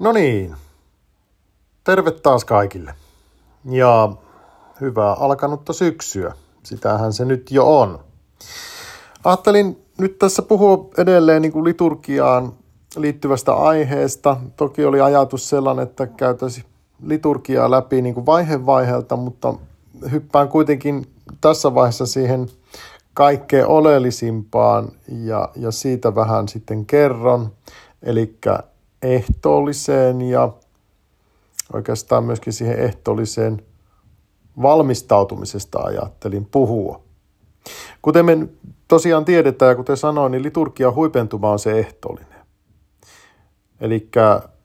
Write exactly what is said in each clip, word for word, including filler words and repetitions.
No niin, terve taas kaikille ja hyvää alkanutta syksyä, sitähän se nyt jo on. Ajattelin nyt tässä puhua edelleen niin kuin liturgiaan liittyvästä aiheesta. Toki oli ajatus sellainen, että käytäisiin liturgiaa läpi niin kuin vaihe vaiheelta, mutta hyppään kuitenkin tässä vaiheessa siihen kaikkein oleellisimpaan ja, ja siitä vähän sitten kerron, eli ehtoolliseen ja oikeastaan myöskin siihen ehtoolliseen valmistautumisesta ajattelin puhua. Kuten me tosiaan tiedetään ja kuten sanoin, niin liturgian huipentuma on se ehtoollinen. Eli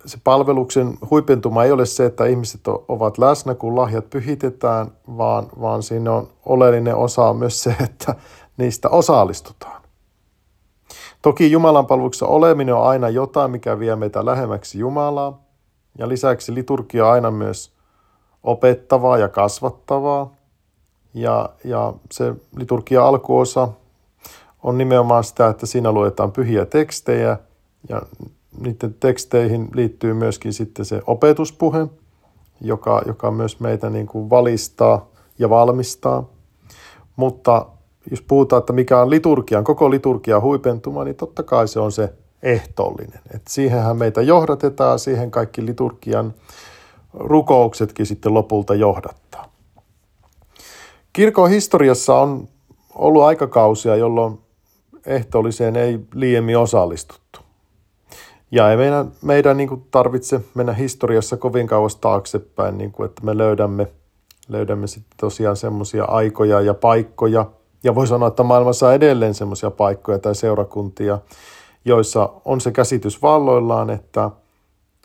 se palveluksen huipentuma ei ole se, että ihmiset ovat läsnä, kun lahjat pyhitetään, vaan, vaan siinä on oleellinen osa myös se, että niistä osallistutaan. Toki Jumalan palveluksessa oleminen on aina jotain, mikä vie meitä lähemmäksi Jumalaa, ja lisäksi liturgia on aina myös opettavaa ja kasvattavaa, ja, ja se liturgia alkuosa on nimenomaan sitä, että siinä luetaan pyhiä tekstejä, ja niiden teksteihin liittyy myöskin sitten se opetuspuhe, joka, joka myös meitä niin kuin valistaa ja valmistaa, mutta jos puhutaan, että mikä on liturgian, koko liturgian huipentuma, niin totta kai se on se ehtoollinen. Et siihenhän meitä johdatetaan, siihen kaikki liturgian rukouksetkin sitten lopulta johdattaa. Kirkon historiassa on ollut aikakausia, jolloin ehtoolliseen ei liiemmin osallistuttu. Ja ei meidän, meidän niin kuin tarvitse mennä historiassa kovin kauas taaksepäin, niin kuin, että me löydämme, löydämme sitten tosiaan semmoisia aikoja ja paikkoja, ja voi sanoa, että maailmassa on edelleen semmoisia paikkoja tai seurakuntia, joissa on se käsitys valloillaan, että,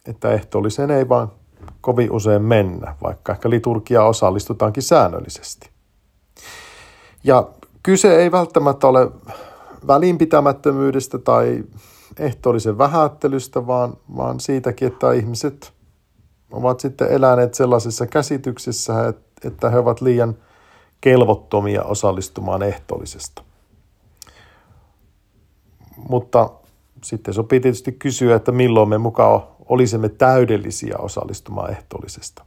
että ehtoolliseen ei vaan kovin usein mennä, vaikka ehkä liturgiaa osallistutaankin säännöllisesti. Ja kyse ei välttämättä ole välinpitämättömyydestä tai ehtoollisen vähättelystä, vaan, vaan siitäkin, että ihmiset ovat sitten eläneet sellaisessa käsityksessä, että he ovat liian kelvottomia osallistumaan ehtoollisesta. Mutta sitten sopii tietysti kysyä, että milloin me mukaan olisimme täydellisiä osallistumaan ehtoollisesta.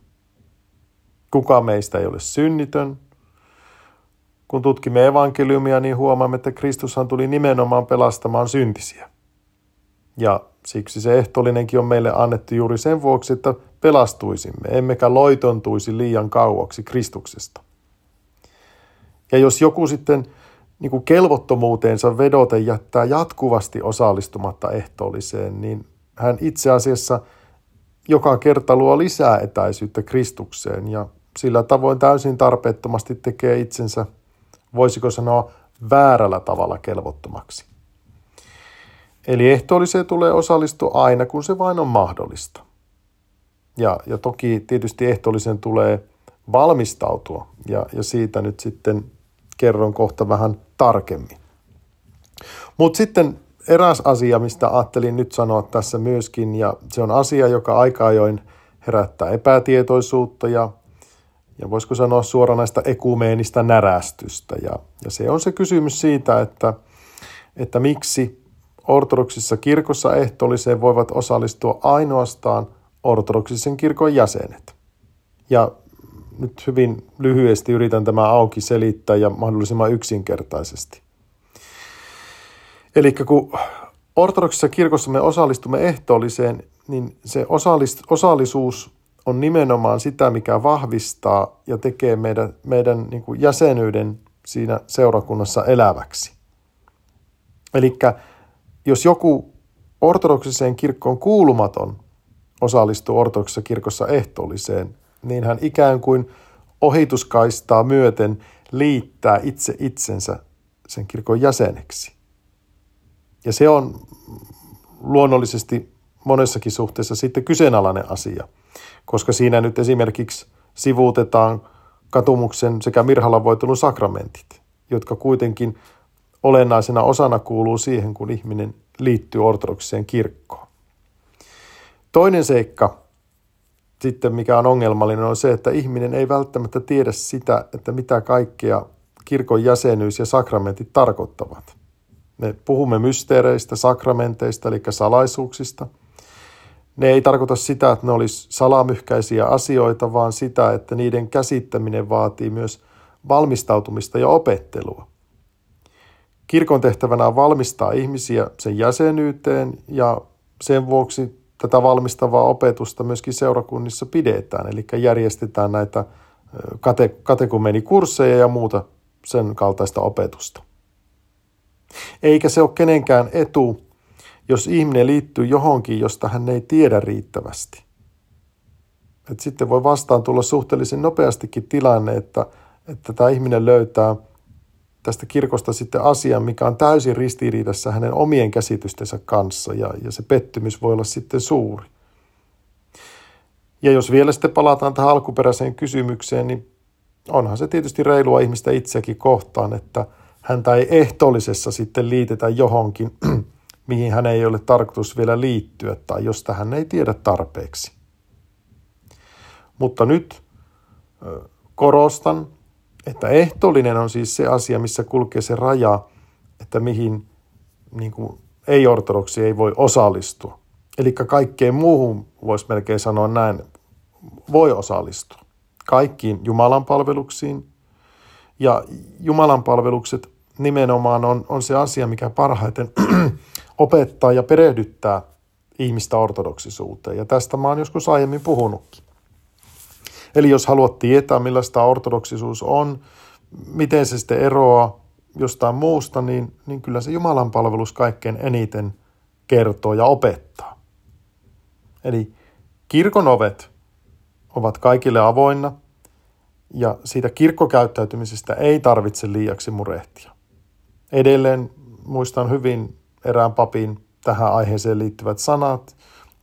Kuka meistä ei ole synnitön? Kun tutkimme evankeliumia, niin huomaamme, että Kristushan tuli nimenomaan pelastamaan syntisiä. Ja siksi se ehtoollinenkin on meille annettu juuri sen vuoksi, että pelastuisimme, emmekä loitontuisi liian kauaksi Kristuksesta. Ja jos joku sitten niin kuin kelvottomuuteensa vedoten jättää jatkuvasti osallistumatta ehtoolliseen, niin hän itse asiassa joka kerta luo lisää etäisyyttä Kristukseen ja sillä tavoin täysin tarpeettomasti tekee itsensä, voisiko sanoa, väärällä tavalla kelvottomaksi. Eli ehtoolliseen tulee osallistua aina, kun se vain on mahdollista. Ja, ja toki tietysti ehtoolliseen tulee valmistautua ja, ja siitä nyt sitten kerron kohta vähän tarkemmin. Mutta sitten eräs asia, mistä ajattelin nyt sanoa tässä myöskin, ja se on asia, joka aika ajoin herättää epätietoisuutta ja, ja voisiko sanoa suoranaista ekumeenista närästystä. Ja, ja se on se kysymys siitä, että, että miksi ortodoksissa kirkossa ehtoolliseen voivat osallistua ainoastaan ortodoksisen kirkon jäsenet. Ja nyt hyvin lyhyesti yritän tämä auki selittää ja mahdollisimman yksinkertaisesti. Eli kun ortodoksissa kirkossa me osallistumme ehtoolliseen, niin se osallis- osallisuus on nimenomaan sitä, mikä vahvistaa ja tekee meidän, meidän niin kuin jäsenyyden siinä seurakunnassa eläväksi. Eli jos joku ortodoksiseen kirkkoon kuulumaton osallistuu ortodoksissa kirkossa ehtoolliseen, niin hän ikään kuin ohituskaistaa myöten liittää itse itsensä sen kirkon jäseneksi. Ja se on luonnollisesti monessakin suhteessa sitten kyseenalainen asia, koska siinä nyt esimerkiksi sivuutetaan katumuksen sekä mirhalanvoitelun sakramentit, jotka kuitenkin olennaisena osana kuuluu siihen, kun ihminen liittyy ortodoksiseen kirkkoon. Toinen seikka sitten mikä on ongelmallinen on se, että ihminen ei välttämättä tiedä sitä, että mitä kaikkea kirkon jäsenyys ja sakramentit tarkoittavat. Me puhumme mysteereistä, sakramenteista eli salaisuuksista, Ne ei tarkoita sitä, että ne olisi salamyhkäisiä asioita, vaan sitä, että niiden käsittäminen vaatii myös valmistautumista ja opettelua. Kirkon tehtävänä on valmistaa ihmisiä sen jäsenyyteen, ja sen vuoksi tätä valmistavaa opetusta myöskin seurakunnissa pidetään, eli järjestetään näitä kate- katekumeenikursseja ja muuta sen kaltaista opetusta. Eikä se ole kenenkään etu, jos ihminen liittyy johonkin, josta hän ei tiedä riittävästi. Et sitten voi vastaan tulla suhteellisen nopeastikin tilanne, että, että tämä ihminen löytää tästä kirkosta sitten asian, mikä on täysin ristiriidassa hänen omien käsitystensä kanssa, ja, ja se pettymys voi olla sitten suuri. Ja jos vielä sitten palataan tähän alkuperäiseen kysymykseen, niin onhan se tietysti reilua ihmistä itseäkin kohtaan, että häntä ei ehtoollisessa sitten liitetä johonkin, mihin hän ei ole tarkoitus vielä liittyä tai josta hän ei tiedä tarpeeksi. Mutta nyt korostan, että ehtoollinen on siis se asia, missä kulkee se raja, että mihin niin kuin ei-ortodoksi ei voi osallistua. Eli kaikkeen muuhun, voisi melkein sanoa näin, voi osallistua. Kaikkiin Jumalan palveluksiin. Ja Jumalan palvelukset nimenomaan on, on se asia, mikä parhaiten opettaa ja perehdyttää ihmistä ortodoksisuuteen. Ja tästä mä oon joskus aiemmin puhunutkin. Eli jos haluat tietää, millaista ortodoksisuus on, miten se sitten eroaa jostain muusta, niin, niin kyllä se Jumalan palvelus kaikkein eniten kertoo ja opettaa. Eli kirkon ovet ovat kaikille avoinna, ja siitä kirkkokäyttäytymisestä ei tarvitse liiaksi murehtia. Edelleen muistan hyvin erään papin tähän aiheeseen liittyvät sanat,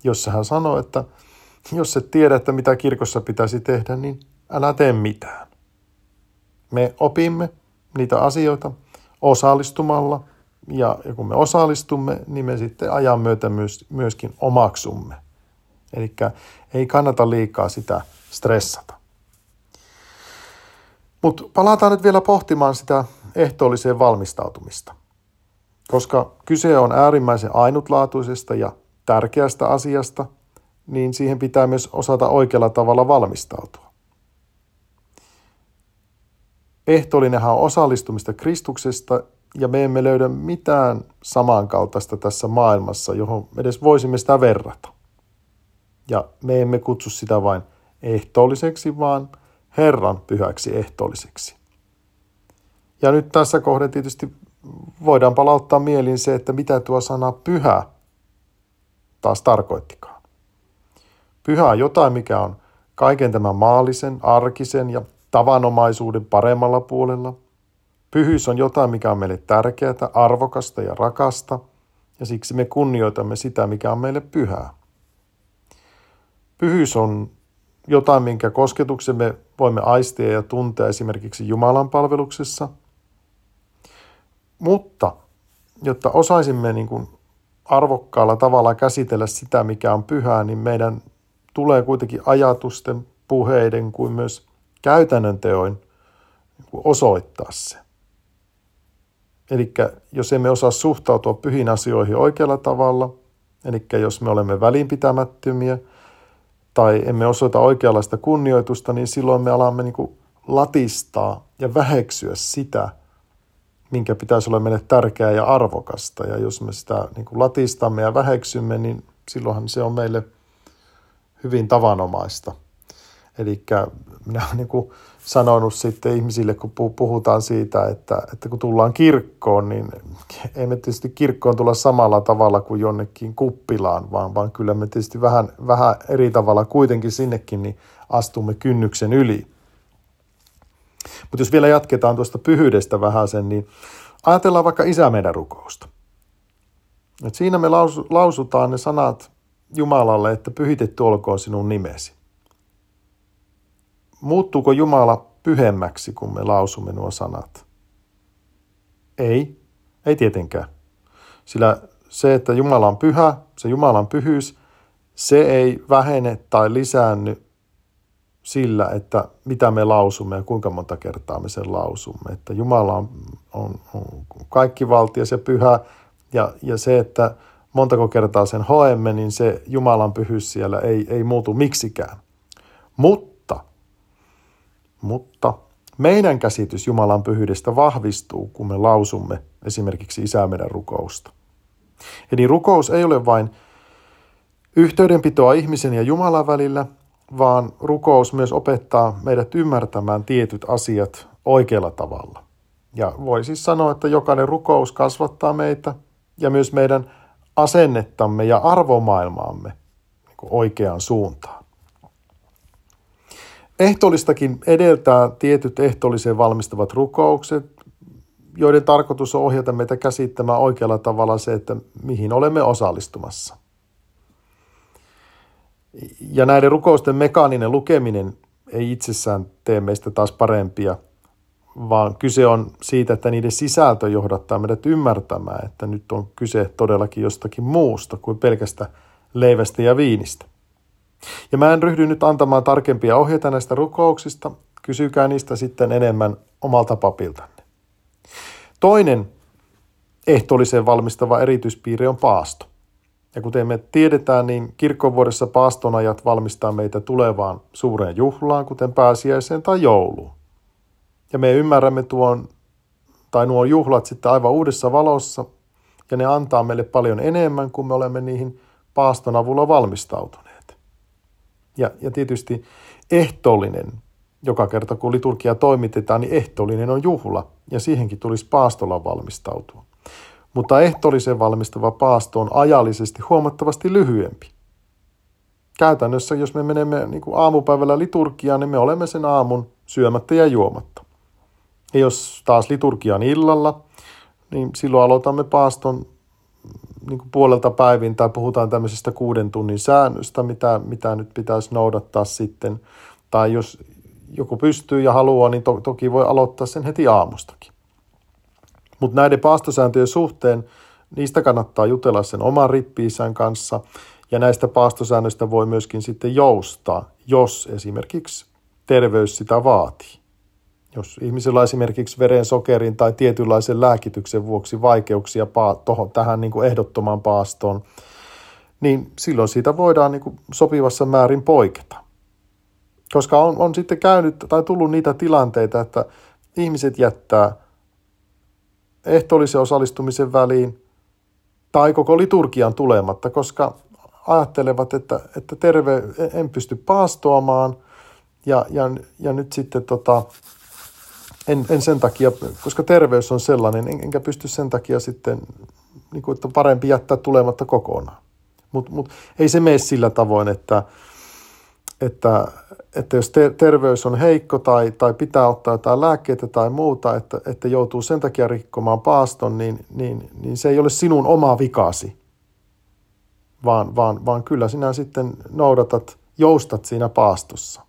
jossa hän sanoi, että jos et tiedä, että mitä kirkossa pitäisi tehdä, niin älä tee mitään. Me opimme niitä asioita osallistumalla, ja kun me osallistumme, niin me sitten ajan myötä myöskin omaksumme. Eli ei kannata liikaa sitä stressata. Mutta palataan nyt vielä pohtimaan sitä ehtoolliseen valmistautumista, koska kyse on äärimmäisen ainutlaatuisesta ja tärkeästä asiasta, niin siihen pitää myös osata oikealla tavalla valmistautua. Ehtoollinenhan on osallistumista Kristuksesta, ja me emme löydä mitään samankaltaista tässä maailmassa, johon edes voisimme sitä verrata. Ja me emme kutsu sitä vain ehtoolliseksi, vaan Herran pyhäksi ehtoolliseksi. Ja nyt tässä kohden tietysti voidaan palauttaa mieliin se, että mitä tuo sana pyhä taas tarkoittikaan. Pyhä on jotain, mikä on kaiken tämän maallisen, arkisen ja tavanomaisuuden paremmalla puolella. Pyhyys on jotain, mikä on meille tärkeää, arvokasta ja rakasta, ja siksi me kunnioitamme sitä, mikä on meille pyhää. Pyhyys on jotain, minkä kosketuksen me voimme aistia ja tuntea esimerkiksi Jumalan palveluksessa. Mutta jotta osaisimme niin kuin arvokkaalla tavalla käsitellä sitä, mikä on pyhää, niin meidän tulee kuitenkin ajatusten, puheiden kuin myös käytännön teoin osoittaa se. Eli jos emme osaa suhtautua pyhiin asioihin oikealla tavalla, eli jos me olemme välinpitämättömiä, tai emme osoita oikeanlaista kunnioitusta, niin silloin me alamme niin kuin latistaa ja väheksyä sitä, minkä pitäisi olla meille tärkeää ja arvokasta. Ja jos me sitä niin kuin latistamme ja väheksymme, niin silloinhan se on meille hyvin tavanomaista. Eli minä olen niin kuin sanonut sitten ihmisille, kun puhutaan siitä, että, että kun tullaan kirkkoon, niin ei me tietysti kirkkoon tulla samalla tavalla kuin jonnekin kuppilaan, vaan, vaan kyllä me tietysti vähän, vähän eri tavalla kuitenkin sinnekin niin astumme kynnyksen yli. Mutta jos vielä jatketaan tuosta pyhyydestä vähän sen, niin ajatellaan vaikka Isä meidän -rukousta. Et siinä me laus, lausutaan ne sanat Jumalalle, että pyhitetty olkoon sinun nimesi. Muuttuuko Jumala pyhemmäksi, kun me lausumme nuo sanat? Ei, ei tietenkään. Sillä se, että Jumala on pyhä, se Jumalan pyhyys, se ei vähene tai lisäänny sillä, että mitä me lausumme ja kuinka monta kertaa me sen lausumme. Että Jumala on, on, on kaikkivaltias ja pyhä, ja, ja se, että montako kertaa sen hoemme, niin se Jumalan pyhyys siellä ei, ei muutu miksikään. Mutta, mutta meidän käsitys Jumalan pyhyydestä vahvistuu, kun me lausumme esimerkiksi Isä meidän -rukousta. Eli rukous ei ole vain yhteydenpitoa ihmisen ja Jumalan välillä, vaan rukous myös opettaa meidät ymmärtämään tietyt asiat oikealla tavalla. Ja voi siis sanoa, että jokainen rukous kasvattaa meitä ja myös meidän asennettamme ja arvomaailmaamme niin kuin oikeaan suuntaan. Ehtoollistakin edeltää tietyt ehtoolliseen valmistavat rukoukset, joiden tarkoitus on ohjata meitä käsittämään oikealla tavalla se, että mihin olemme osallistumassa. Ja näiden rukousten mekaaninen lukeminen ei itsessään tee meistä taas parempia, vaan kyse on siitä, että niiden sisältö johdattaa meidät ymmärtämään, että nyt on kyse todellakin jostakin muusta kuin pelkästä leivästä ja viinistä. Ja mä en ryhdy nyt antamaan tarkempia ohjeita näistä rukouksista, kysykää niistä sitten enemmän omalta papiltanne. Toinen ehtoolliseen valmistava erityispiirre on paasto. Ja kuten me tiedetään, niin kirkkovuodessa paaston ajat valmistaa meitä tulevaan suureen juhlaan, kuten pääsiäiseen tai jouluun. Ja me ymmärrämme tuon, tai nuo juhlat sitten aivan uudessa valossa, ja ne antaa meille paljon enemmän, kun me olemme niihin paaston avulla valmistautuneet. Ja, ja tietysti ehtoollinen, joka kerta kun liturgia toimitetaan, niin ehtoollinen on juhla, ja siihenkin tulisi paastolla valmistautua. Mutta ehtoolliseen valmistava paasto on ajallisesti huomattavasti lyhyempi. Käytännössä, jos me menemme niin kuin aamupäivällä liturgiaan, niin me olemme sen aamun syömättä ja juomatta. Ja jos taas liturgia on illalla, niin silloin aloitamme paaston niin kuin puolelta päivin, tai puhutaan tämmöisestä kuuden tunnin säännöstä, mitä, mitä nyt pitäisi noudattaa sitten. Tai jos joku pystyy ja haluaa, niin to, toki voi aloittaa sen heti aamustakin. Mutta näiden paastosääntöjen suhteen, niistä kannattaa jutella sen oman rippi-isän kanssa, ja näistä paastosäännöistä voi myöskin sitten joustaa, jos esimerkiksi terveys sitä vaatii. Jos ihmisellä on esimerkiksi veren, sokerin tai tietynlaisen lääkityksen vuoksi vaikeuksia pa- tohon, tähän niin kuin ehdottomaan paastoon, niin silloin siitä voidaan niin kuin sopivassa määrin poiketa. Koska on, on sitten käynyt tai tullut niitä tilanteita, että ihmiset jättää ehtoollisen osallistumisen väliin tai koko liturgian tulematta, koska ajattelevat, että, että terve, en pysty paastoamaan ja, ja, ja nyt sitten tota, en, en sen takia, koska terveys on sellainen, en, enkä pysty sen takia sitten, niin kuin, että parempi jättää tulematta kokonaan. Mutta mut, ei se mene sillä tavoin, että, että, että jos te, terveys on heikko tai, tai pitää ottaa jotain lääkkeitä tai muuta, että, että joutuu sen takia rikkomaan paaston, niin, niin, niin se ei ole sinun oma vikasi. Vaan, vaan, vaan kyllä sinä sitten noudatat, joustat siinä paastossa.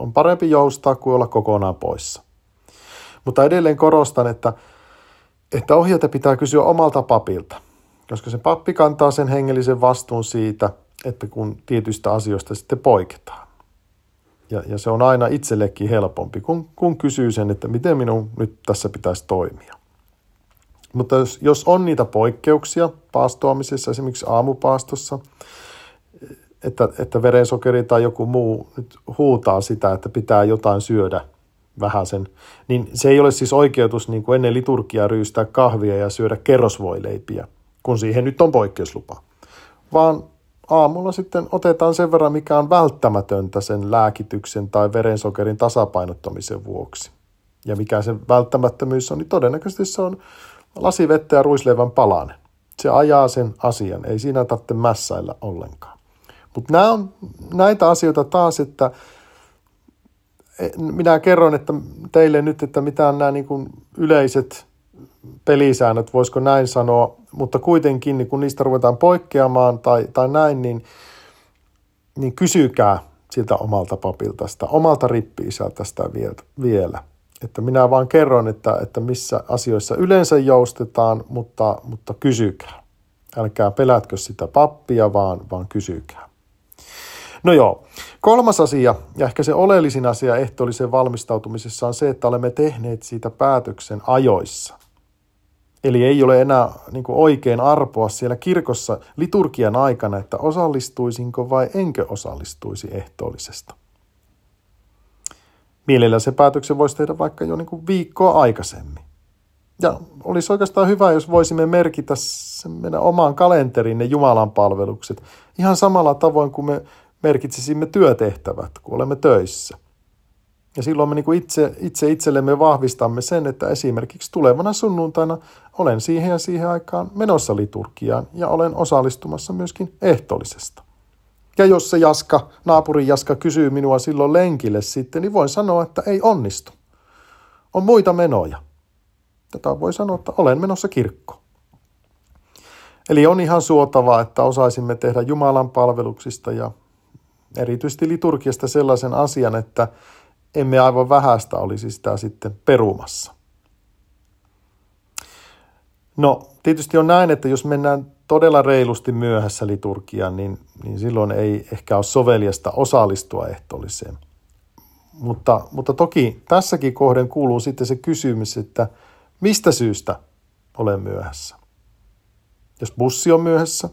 On parempi joustaa kuin olla kokonaan poissa. Mutta edelleen korostan, että, että ohjeita pitää kysyä omalta papilta, koska se pappi kantaa sen hengellisen vastuun siitä, että kun tietyistä asioista sitten poiketaan. Ja, ja se on aina itsellekin helpompi, kun, kun kysyy sen, että miten minun nyt tässä pitäisi toimia. Mutta jos, jos on niitä poikkeuksia paastoamisessa, esimerkiksi aamupaastossa, että, että verensokeri tai joku muu nyt huutaa sitä, että pitää jotain syödä vähäsen, niin se ei ole siis oikeutus niin kuin ennen liturgiaa ryystää kahvia ja syödä kerrosvoileipiä, kun siihen nyt on poikkeuslupa. Vaan aamulla sitten otetaan sen verran, mikä on välttämätöntä sen lääkityksen tai verensokerin tasapainottamisen vuoksi. Ja mikä se välttämättömyys on, niin todennäköisesti se on lasi vettä ja ruisleivän palanen. Se ajaa sen asian. Ei siinä tarvitse mässäillä ollenkaan. Mutta nämä on näitä asioita taas, että minä kerron että teille nyt, että mitä on nämä niin kuin yleiset pelisäännöt, voisiko näin sanoa, mutta kuitenkin niin kun niistä ruvetaan poikkeamaan tai, tai näin, niin, niin kysykää siltä omalta papilta sitä, omalta rippi-isältä sitä vielä. Että minä vaan kerron, että, että missä asioissa yleensä joustetaan, mutta, mutta kysykää. Älkää pelätkö sitä pappia, vaan, vaan kysykää. No joo, kolmas asia, ja ehkä se oleellisin asia ehtoolliseen valmistautumisessa on se, että olemme tehneet siitä päätöksen ajoissa. Eli ei ole enää niin kuin oikein arpoa siellä kirkossa liturgian aikana, että osallistuisinko vai enkö osallistuisi ehtoollisesta. Mielellä se päätöksen voisi tehdä vaikka jo niin kuin viikkoa aikaisemmin. Ja olisi oikeastaan hyvä, jos voisimme merkitä meidän omaan kalenteriin ne Jumalan palvelukset ihan samalla tavoin kuin me merkitsisimme työtehtävät, kun olemme töissä. Ja silloin me niin kuin itse, itse itsellemme vahvistamme sen, että esimerkiksi tulevana sunnuntaina olen siihen ja siihen aikaan menossa liturgiaan ja olen osallistumassa myöskin ehtoollisesta. Ja jos se Jaska, naapurin Jaska kysyy minua silloin lenkille sitten, niin voin sanoa, että ei onnistu. On muita menoja. Tätä voi sanoa, että olen menossa kirkkoon. Eli on ihan suotavaa, että osaisimme tehdä Jumalan palveluksista ja erityisesti liturgiasta sellaisen asian, että emme aivan vähäistä olisi sitä sitten perumassa. No, tietysti on näin, että jos mennään todella reilusti myöhässä liturgiaan, niin, niin silloin ei ehkä ole soveliasta osallistua ehtoolliseen. Mutta, mutta toki tässäkin kohden kuuluu sitten se kysymys, että mistä syystä olen myöhässä? Jos bussi on myöhässä,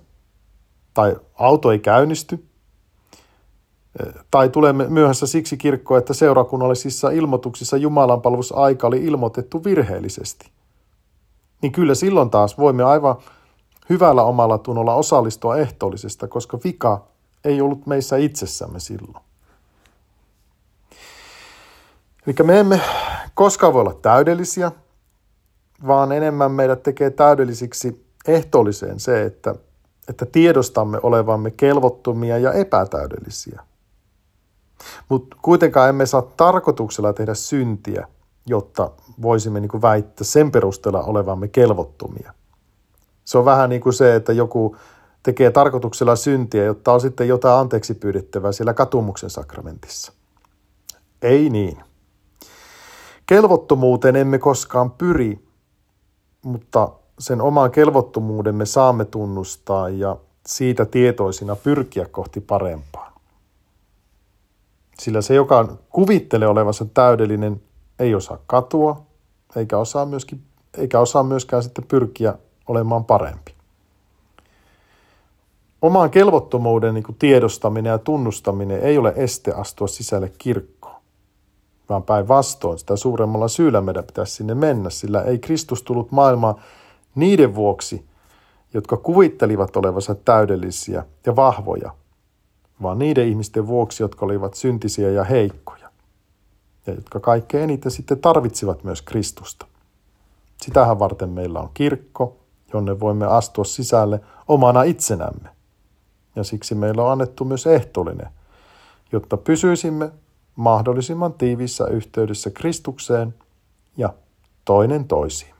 tai auto ei käynnisty, tai tulemme myöhässä siksi kirkkoon, että seurakunnallisissa ilmoituksissa jumalanpalvelusaika oli ilmoitettu virheellisesti, niin kyllä silloin taas voimme aivan hyvällä omalla tunnolla osallistua ehtoollisesta, koska vika ei ollut meissä itsessämme silloin. Eli me emme koskaan voi olla täydellisiä, vaan enemmän meidät tekee täydellisiksi ehtoolliseen se, että, että tiedostamme olevamme kelvottomia ja epätäydellisiä. Mutta kuitenkaan emme saa tarkoituksella tehdä syntiä, jotta voisimme niin kuin väittää sen perusteella olevamme kelvottomia. Se on vähän niin kuin se, että joku tekee tarkoituksella syntiä, jotta on sitten jotain anteeksi pyydettävää siellä katumuksen sakramentissa. Ei niin. Kelvottomuuteen emme koskaan pyri, mutta sen oman kelvottomuudemme saamme tunnustaa ja siitä tietoisina pyrkiä kohti parempaa. Sillä se, joka kuvittelee olevansa täydellinen, ei osaa katua, eikä osaa, myöskin, eikä osaa myöskään sitten pyrkiä olemaan parempi. Oman kelvottomuuden niin kuin tiedostaminen ja tunnustaminen ei ole este astua sisälle kirkkoon, vaan päinvastoin sitä suuremmalla syyllä meidän pitäisi sinne mennä, sillä ei Kristus tullut maailmaan niiden vuoksi, jotka kuvittelivat olevansa täydellisiä ja vahvoja, vaan niiden ihmisten vuoksi, jotka olivat syntisiä ja heikkoja, ja jotka kaikkein eniten sitten tarvitsivat myös Kristusta. Sitähän varten meillä on kirkko, jonne voimme astua sisälle omana itsenämme. Ja siksi meillä on annettu myös ehtoollinen, jotta pysyisimme mahdollisimman tiiviissä yhteydessä Kristukseen ja toinen toisiin.